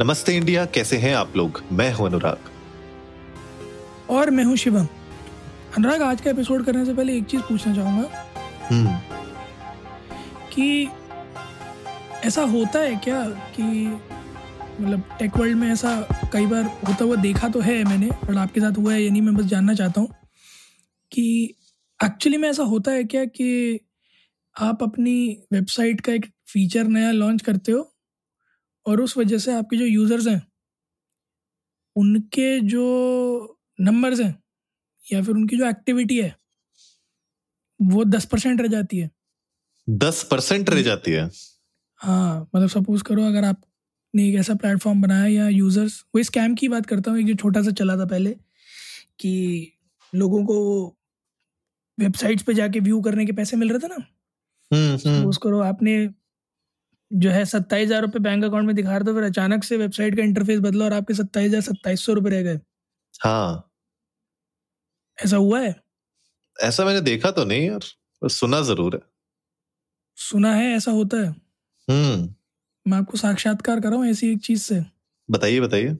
नमस्ते इंडिया, कैसे हैं आप लोग। मैं हूं अनुराग। और मैं हूं शिवम। अनुराग, आज का एपिसोड करने से पहले एक चीज पूछना चाहूंगा कि ऐसा होता है क्या कि मतलब टेक वर्ल्ड में ऐसा कई बार होता हुआ देखा तो है मैंने, बट आपके साथ हुआ है या नहीं मैं बस जानना चाहता हूँ कि एक्चुअली में ऐसा होता है क्या कि आप अपनी वेबसाइट का एक फीचर नया लॉन्च करते हो और उस वजह से आपके जो यूज़र्स हैं उनके जो नंबर्स हैं या फिर उनकी जो एक्टिविटी है वो 10% रह जाती है। 10% रह जाती है। हाँ, मतलब सपोज करो अगर आपने एक ऐसा प्लेटफॉर्म बनाया या यूज़र्स, वही स्कैम की बात करता हूँ एक जो छोटा सा चला था पहले कि लोगों को वेबसाइट्स पे जाके व्यू करने के पैसे मिल रहे थे ना। सपोज करो आपने जो है 27,000 रुपये बैंक अकाउंट में दिखा रहे थे, फिर अचानक से वेबसाइट का इंटरफेस बदला और आपके 27,000-27,000 रुपये रह गए। हाँ, ऐसा हुआ है। ऐसा मैंने देखा तो नहीं यार, सुना जरूर है। सुना है, ऐसा होता है। मैं आपको साक्षात्कार कर रहा हूँ ऐसी एक चीज से। बताइए बताइए।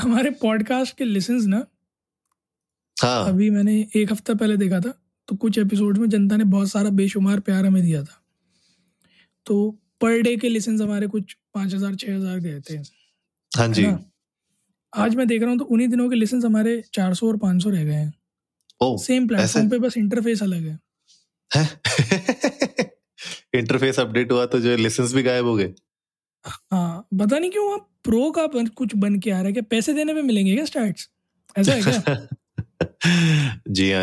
हमारे पॉडकास्ट के लिसन्स ना, हाँ, अभी मैंने एक हफ्ता पहले देखा था तो कुछ एपिसोड में जनता ने बहुत सारा बेशुमार प्यार हमें दिया था, तो पर डे के लिसन्स हमारे कुछ 5,000-6,000 गए थे। हाँ जी। आज मैं देख रहा हूँ तो उन्हीं दिनों के लिसन्स हमारे 400 और 500 रह गए हैं। सेम प्लेटफॉर्म पे, बस इंटरफेस अलग है। इंटरफेस अपडेट हुआ तो जो लिसन्स भी गायब हो गए। हाँ, पता नहीं क्यों। आप प्रो का कुछ बन के आ रहा है क्या? पैसे देने पे मिलेंगे क्या स्टार्ट्स? ऐसा है क्या?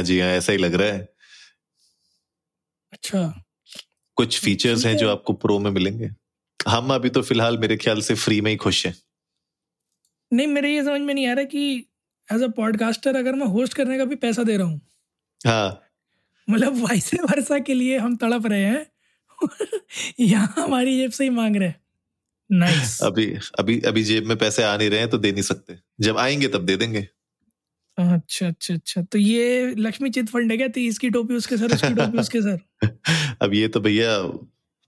जी हाँ, ऐसा ही लग रहा है। अच्छा, कुछ फीचर्स हैं जो आपको प्रो में मिलेंगे। हम अभी तो फिलहाल मेरे ख्याल से फ्री में ही खुश हैं। नहीं, मेरे ये समझ में नहीं आ रहा कि एज अ पॉडकास्टर अगर मैं होस्ट करने का भी पैसा दे रहा हूँ, हाँ, मतलब वैसे वर्षा के लिए हम तड़प रहे हैं, यहाँ हमारी जेब से ही मांग रहे हैं। नाइस। अभी जेब में पैसे आ नहीं रहे हैं तो दे नहीं सकते, जब आएंगे तब दे देंगे। अच्छा, तो ये लक्ष्मी चिट फंड है क्या? तो इसकी टोपी उसके सर, इसकी टोपी उसके सर। अब ये तो भैया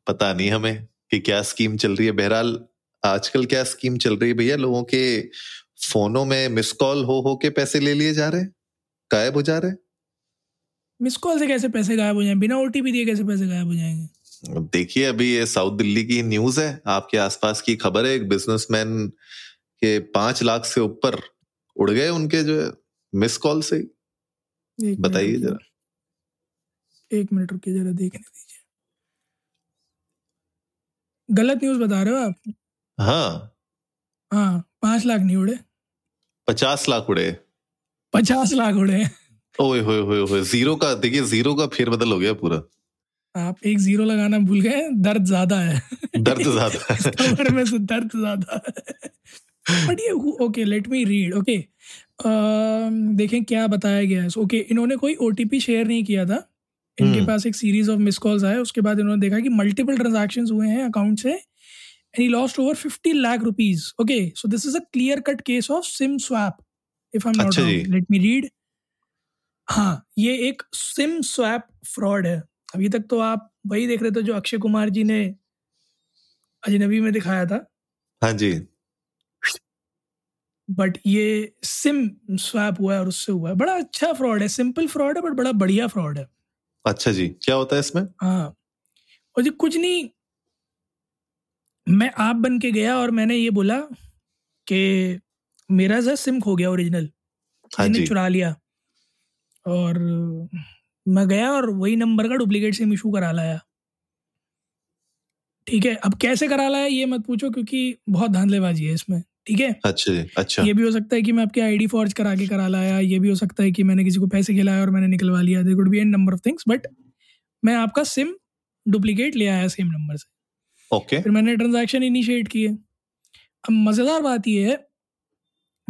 पता नहीं हमें कि क्या स्कीम चल रही है। बहरहाल आजकल क्या स्कीम चल रही है भैया, लोगों के फोनों में मिस कॉल हो के पैसे ले लिए जा रहे, गायब हो जा रहे। मिस कॉल से कैसे पैसे गायब हो जाएंगे? बिना ओटीपी दिए कैसे पैसे गायब हो जाएंगे? देखिए, अभी ये साउथ दिल्ली की न्यूज है, आपके आसपास की खबर है। एक बिजनेसमैन के 5 लाख से ऊपर उड़ गए उनके जो मिस कॉल से। बताइए जरा, 1 मिनट रुकिए जरा, देखने दीजिए। गलत न्यूज बता रहे हो आप। हाँ, 5 लाख नहीं उड़े, 50 लाख उड़े। 50 लाख उड़े। ओए होए होए होए। जीरो का, देखिए जीरो का फेर बदल हो गया पूरा। आप एक जीरो लगाना भूल गए। दर्द ज्यादा है। कमर में से दर्द ज्यादा है। बट ये okay, let me read. Okay, देखें क्या बताया गया है। ओके, इन्होंने कोई ओटीपी शेयर नहीं किया था। इनके पास एक सीरीज ऑफ मिस कॉल्स आए, उसके बाद इन्होंने देखा कि मल्टीपल ट्रांजैक्शंस हुए हैं अकाउंट से and he lost over 50 lakh rupees. Okay, so this is a clear-cut case of SIM swap. If I'm not wrong, let me read. हाँ, ये एक SIM swap fraud है। अभी तक तो आप वही देख रहे थे जो अक्षय कुमार जी ने अजनबी में दिखाया था। हाँ जी। बट ये SIM swap हुआ है और उससे हुआ है। बड़ा अच्छा फ्रॉड है, सिंपल फ्रॉड है बट बड़ा बढ़िया फ्रॉड है। अच्छा जी, क्या होता है इसमें? हाँ, और जी कुछ नहीं, मैं आप बन के गया और मैंने ये बोला कि मेरा सा सिम खो गया ओरिजिनल, मैंने चुरा लिया, और मैं गया और वही नंबर का डुप्लीकेट सिम इशू करा लाया। ठीक है, अब कैसे करा लाया ये मत पूछो क्योंकि बहुत धांधलेबाजी है इसमें। ठीक है। अच्छा, ये भी हो सकता है कि मैं आपकी आईडी फॉर्ज करा के करा लाया, ये भी हो सकता है कि मैंने किसी को पैसे खिलाया और मैंने निकलवा लिया। There could be an number of things, but मैं आपका सिम डुप्लीकेट ले आया सेम नंबर से। Okay. फिर मैंने ट्रांजैक्शन इनिशिएट किए। अब मजेदार बात यह है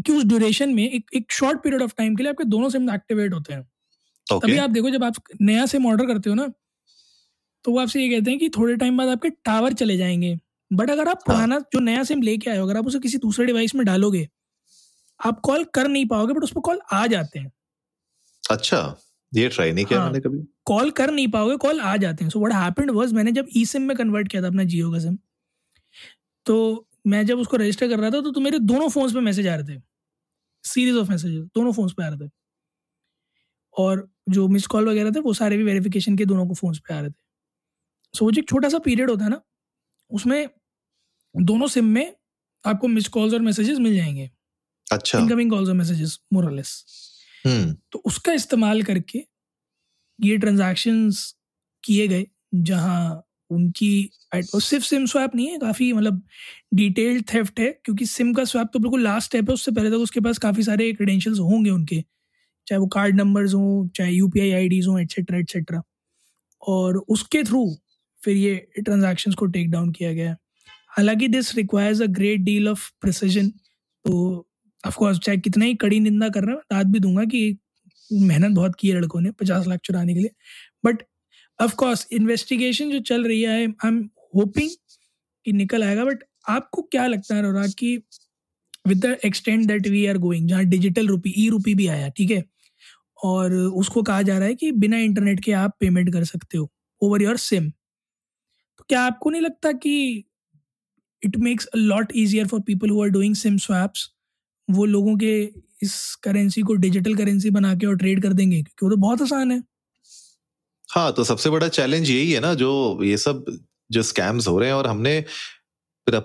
कि उस ड्यूरेशन में एक शॉर्ट पीरियड ऑफ टाइम के लिए आपके दोनों सिम एक्टिवेट होते हैं। Okay. तभी आप देखो, जब आप नया सिम ऑर्डर करते हो ना तो वो आपसे ये कहते हैं कि थोड़े टाइम बाद आपके टावर चले जाएंगे, बट अगर आप पुराना जो नया सिम लेके आए हो अगर आप उसे किसी दूसरे डिवाइस में डालोगे आप कॉल कर नहीं पाओगे, बट उस पर कॉल आ जाते हैं। अच्छा, ये ट्राई नहीं किया मैंने कभी। कॉल कर नहीं पाओगे, कॉल आ जाते हैं। सो व्हाट हैपेंड वाज, मैंने जब ई सिम में कन्वर्ट किया था अपना जियो का सिम, तो मैं जब उसको रजिस्टर कर रहा था तो मेरे दोनों फोन्स पे मैसेज आ रहे थे, सीरीज ऑफ मैसेजेस दोनों फोन्स पे आ रहे थे, और जो मिस कॉल वगैरह थे वो सारे भी वेरिफिकेशन के दोनों को फोन्स पे आ रहे थे। सो वो जो एक छोटा सा पीरियड होता है ना, उसमें दोनों सिम में आपको मिस कॉल्स और मैसेजेस मिल जाएंगे, अच्छा, इनकमिंग कॉल्स और मैसेजेस मोर और लेस। तो उसका इस्तेमाल करके ये ट्रांजैक्शंस किए गए जहां उनकी, और सिर्फ सिम स्वैप नहीं है, काफ़ी मतलब डिटेल्ड थेफ्ट है, क्योंकि सिम का स्वैप तो बिल्कुल लास्ट स्टेप है, उससे पहले तक उसके पास काफ़ी सारे क्रेडेंशियल्स होंगे उनके, चाहे वो कार्ड नंबर्स हों, चाहे यूपीआई आईडीज़ हों, एट्सेट्रा एट्सेट्रा, और उसके थ्रू फिर ये ट्रांजैक्शंस को टेक डाउन किया गया है। हालांकि this requires a great deal of precision, तो ऑफकोर्स चाहे कितना ही कड़ी निंदा कर रहा है, दाद भी दूंगा कि मेहनत बहुत की है लड़कों ने 50 लाख चुराने के लिए, बट ऑफ कोर्स इन्वेस्टिगेशन जो चल रही है, आई एम होपिंग कि निकल आएगा। बट आपको क्या लगता है अनुराग कि with the extend that we are going, जहाँ डिजिटल रुपी, ई रुपी भी आया, ठीक है, और उसको कहा जा रहा है कि बिना इंटरनेट के आप पेमेंट कर सकते हो ओवर योर सिम, तो क्या आपको नहीं लगता कि it makes a lot easier for people who are doing SIM swaps? वो लोगों के इस करेंसी को डिजिटल करेंसी बना के और ट्रेड कर देंगे, क्योंकि वो तो बहुत आसान है। हाँ, तो सबसे बड़ा चैलेंज यही है ना, जो ये सब जो स्कैम्स हो रहे हैं, और हमने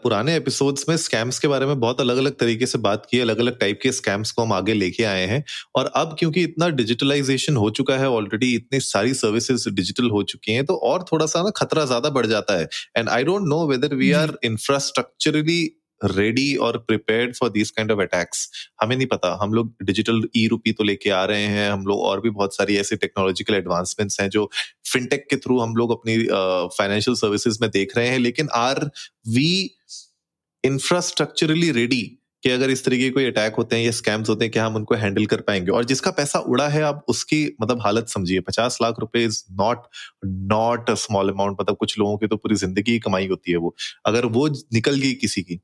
पुराने एपिसोड्स में स्कैम्स के बारे में बहुत अलग अलग तरीके से बात की, अलग अलग टाइप के स्कैम्स को हम आगे लेके आए हैं। और अब क्योंकि इतना डिजिटलाइजेशन हो चुका है ऑलरेडी, इतनी सारी सर्विसेज डिजिटल हो चुकी हैं, तो और थोड़ा सा ना खतरा ज्यादा बढ़ जाता है। And I don't know whether we are infrastructurally ready और prepared for this kind of attacks. हमें नहीं पता, हम लोग डिजिटल ई रूपी तो लेके आ रहे हैं, हम लोग और भी बहुत सारी ऐसी टेक्नोलॉजिकल एडवांसमेंट्स हैं जो फिनटेक के थ्रू हम लोग अपनी फाइनेंशियल सर्विसेज में देख रहे हैं, लेकिन आर वी इंफ्रास्ट्रक्चरली रेडी कि अगर इस तरीके कोई अटैक होते हैं या स्कैम्स होते हैं, क्या हम उनको हैंडल कर पाएंगे? और जिसका पैसा उड़ा है, आप उसकी मतलब हालत समझिए, 50 लाख रुपए is not a small amount, मतलब कुछ लोगों की तो पूरी जिंदगी की कमाई होती है वो, अगर वो निकल गई किसी की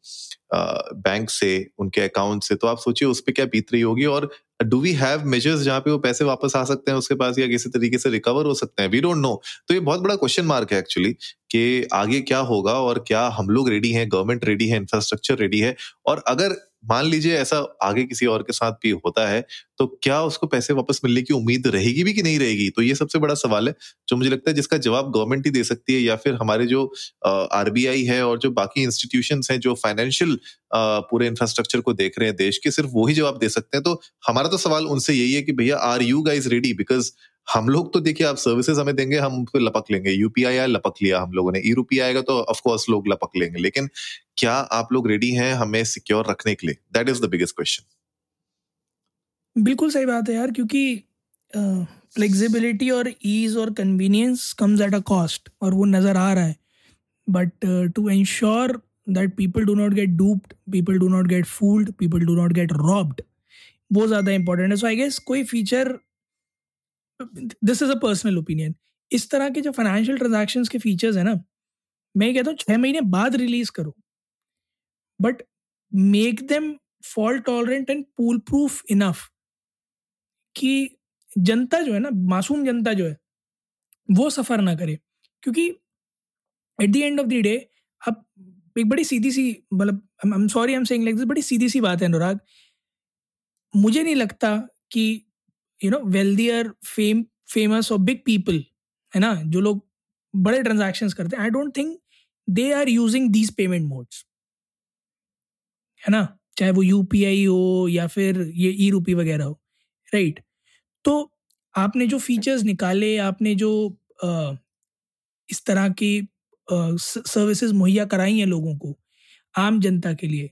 बैंक से, उनके अकाउंट से, तो आप सोचिए उस पर क्या बीत रही होगी। और डू वी हैव मेजर्स जहाँ पे वो पैसे वापस आ सकते हैं उसके पास, या किसी तरीके से रिकवर हो सकते हैं? We don't know. तो ये बहुत बड़ा क्वेश्चन मार्क है एक्चुअली कि आगे क्या होगा, और क्या हम लोग रेडी हैं, गवर्नमेंट रेडी है, इंफ्रास्ट्रक्चर रेडी है? और अगर मान लीजिए ऐसा आगे किसी और के साथ भी होता है, तो क्या उसको पैसे वापस मिलने की उम्मीद रहेगी भी कि नहीं रहेगी? तो ये सबसे बड़ा सवाल है जो मुझे लगता है जिसका जवाब गवर्नमेंट ही दे सकती है, या फिर हमारे जो आरबीआई है और जो बाकी इंस्टीट्यूशंस हैं जो फाइनेंशियल पूरे इंफ्रास्ट्रक्चर को देख रहे हैं देश के, सिर्फ वही जवाब दे सकते हैं। तो हमारा तो सवाल उनसे यही है कि भैया are you guys ready? Because हम लोग तो देखिए, आप सर्विसेज हमें देंगे, हम उस पर लपक लेंगे। यूपीआई आया, लपक लिया हम लोगों ने, ई रूपी आएगा तो ऑफकोर्स लोग लपक लेंगे, लेकिन क्या आप लोग रेडी हैं हमें सिक्योर रखने के लिए? That is the biggest question. बिल्कुल सही बात है यार, क्योंकि फ्लेक्सिबिलिटी और ईज और convenience comes at a cost, और वो नज़र आ रहा है। But to ensure that people do not get duped, people do not get fooled, people do not get robbed, वो ज़्यादा इंपॉर्टेंट है। सो आई गेस कोई feature, this is a personal opinion, इस तरह के जो फाइनेंशियल ट्रांजैक्शंस के features हैं ना, मैं कहता हूँ 6 महीने बाद रिलीज़ करो, but make them fault tolerant and foolproof enough कि जनता जो है ना, मासूम जनता जो है, वो सफ़र ना करे। क्योंकि at the end of the day, अब एक बड़ी सीधी सी, मतलब I am sorry I am saying like this, बड़ी सीधी सी बात है अनुराग, मुझे नहीं लगता कि यू नो वेल्दियर, फेमस और बिग पीपल है ना, जो लोग बड़े ट्रांजैक्शंस करते हैं, I don't think they are using these payment modes, है ना, चाहे वो यूपीआई हो या फिर ये ई रूपी वगैरह हो, राइट? तो आपने जो फीचर्स निकाले, आपने जो इस तरह की सर्विसेज मुहैया कराई हैं लोगों को, आम जनता के लिए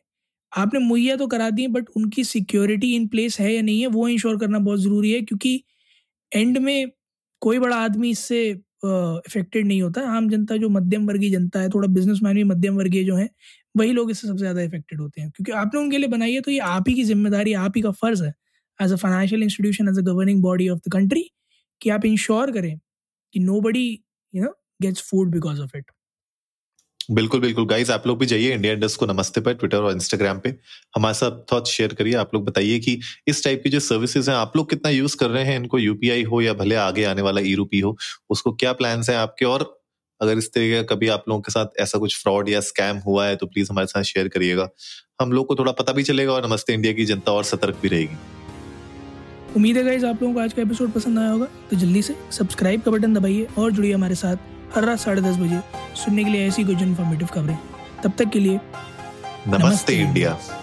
आपने मुहैया तो करा दी, बट उनकी सिक्योरिटी इन प्लेस है या नहीं है, वो इंश्योर करना बहुत ज़रूरी है, क्योंकि एंड में कोई बड़ा आदमी इससे अफेक्टेड नहीं होता। आम जनता जो मध्यम वर्गीय जनता है, थोड़ा बिजनेसमैन भी मध्यम वर्गीय जो हैं, वही लोग इससे सबसे ज़्यादा अफेक्टेड होते हैं, क्योंकि आपने उनके लिए बनाई है, तो ये आप ही की जिम्मेदारी, आप ही का फ़र्ज़ है as a financial institution, as a governing body of the country, कि आप इंश्योर करें कि nobody you know gets fooled because of it. बिल्कुल बिल्कुल गाइस, आप लोग भी जाइए India_Namaste पर, ट्विटर और इंस्टाग्राम पे हमारे साथ थॉट्स शेयर करिए। आप लोग बताइए कि इस टाइप की जो सर्विसेज हैं आप लोग कितना यूज कर रहे हैं इनको, यूपीआई हो या भले आगे आने वाला ई रूपी हो, उसको क्या प्लान्स हैं आपके, और अगर इस तरीके का कभी आप लोगों के साथ ऐसा कुछ फ्रॉड या स्कैम हुआ है तो प्लीज हमारे साथ शेयर करिएगा, हम लोग को थोड़ा पता भी चलेगा और नमस्ते इंडिया की जनता और सतर्क भी रहेगी। उम्मीद है गाइस आप लोगों को आज का एपिसोड पसंद आया होगा, तो जल्दी से सब्सक्राइब का बटन दबाइए और जुड़िए हमारे साथ हर रात 10:30 बजे सुनने के लिए ऐसी कुछ इन्फॉर्मेटिव खबरें। तब तक के लिए नमस्ते इंडिया।